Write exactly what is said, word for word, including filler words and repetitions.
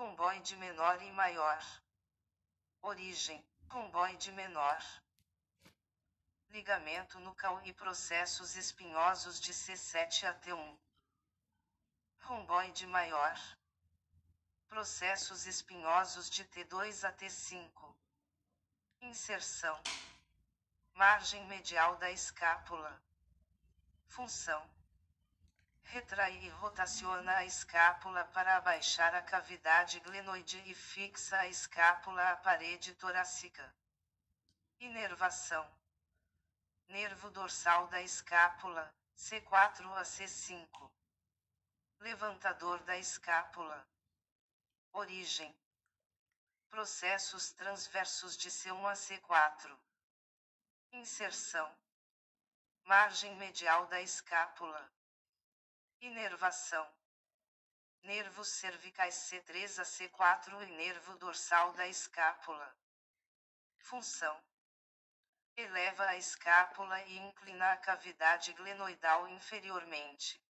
comboio de menor e maior. Origem, comboio de menor. Ligamento nucal e processos espinhosos de C sete a T um. Comboio de maior. Processos espinhosos de T dois a T cinco. Inserção. Margem medial da escápula. Função. Retrai e rotaciona a escápula para abaixar a cavidade glenoide e fixa a escápula à parede torácica. Inervação. Nervo dorsal da escápula, C quatro a C cinco. Levantador da escápula. Origem. Processos transversos de C um a C quatro. Inserção. Margem medial da escápula. Inervação. Nervos cervicais C três a C quatro e nervo dorsal da escápula. Função. Eleva a escápula e inclina a cavidade glenoidal inferiormente.